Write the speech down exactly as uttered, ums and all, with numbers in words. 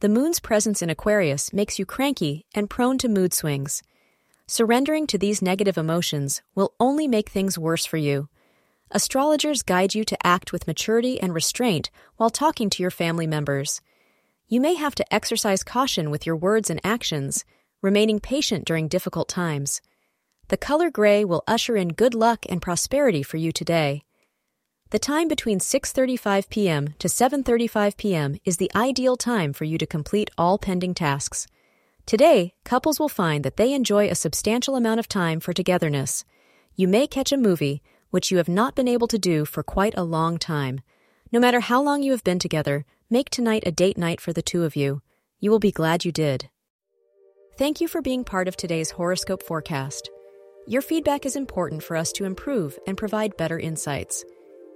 the moon's presence in Aquarius makes you cranky and prone to mood swings. Surrendering to these negative emotions will only make things worse for you. Astrologers guide you to act with maturity and restraint while talking to your family members. You may have to exercise caution with your words and actions, remaining patient during difficult times. The color gray will usher in good luck and prosperity for you today. The time between six thirty-five p.m. to seven thirty-five p.m. is the ideal time for you to complete all pending tasks. Today, couples will find that they enjoy a substantial amount of time for togetherness. You may catch a movie, which you have not been able to do for quite a long time. No matter how long you have been together, make tonight a date night for the two of you. You will be glad you did. Thank you for being part of today's horoscope forecast. Your feedback is important for us to improve and provide better insights.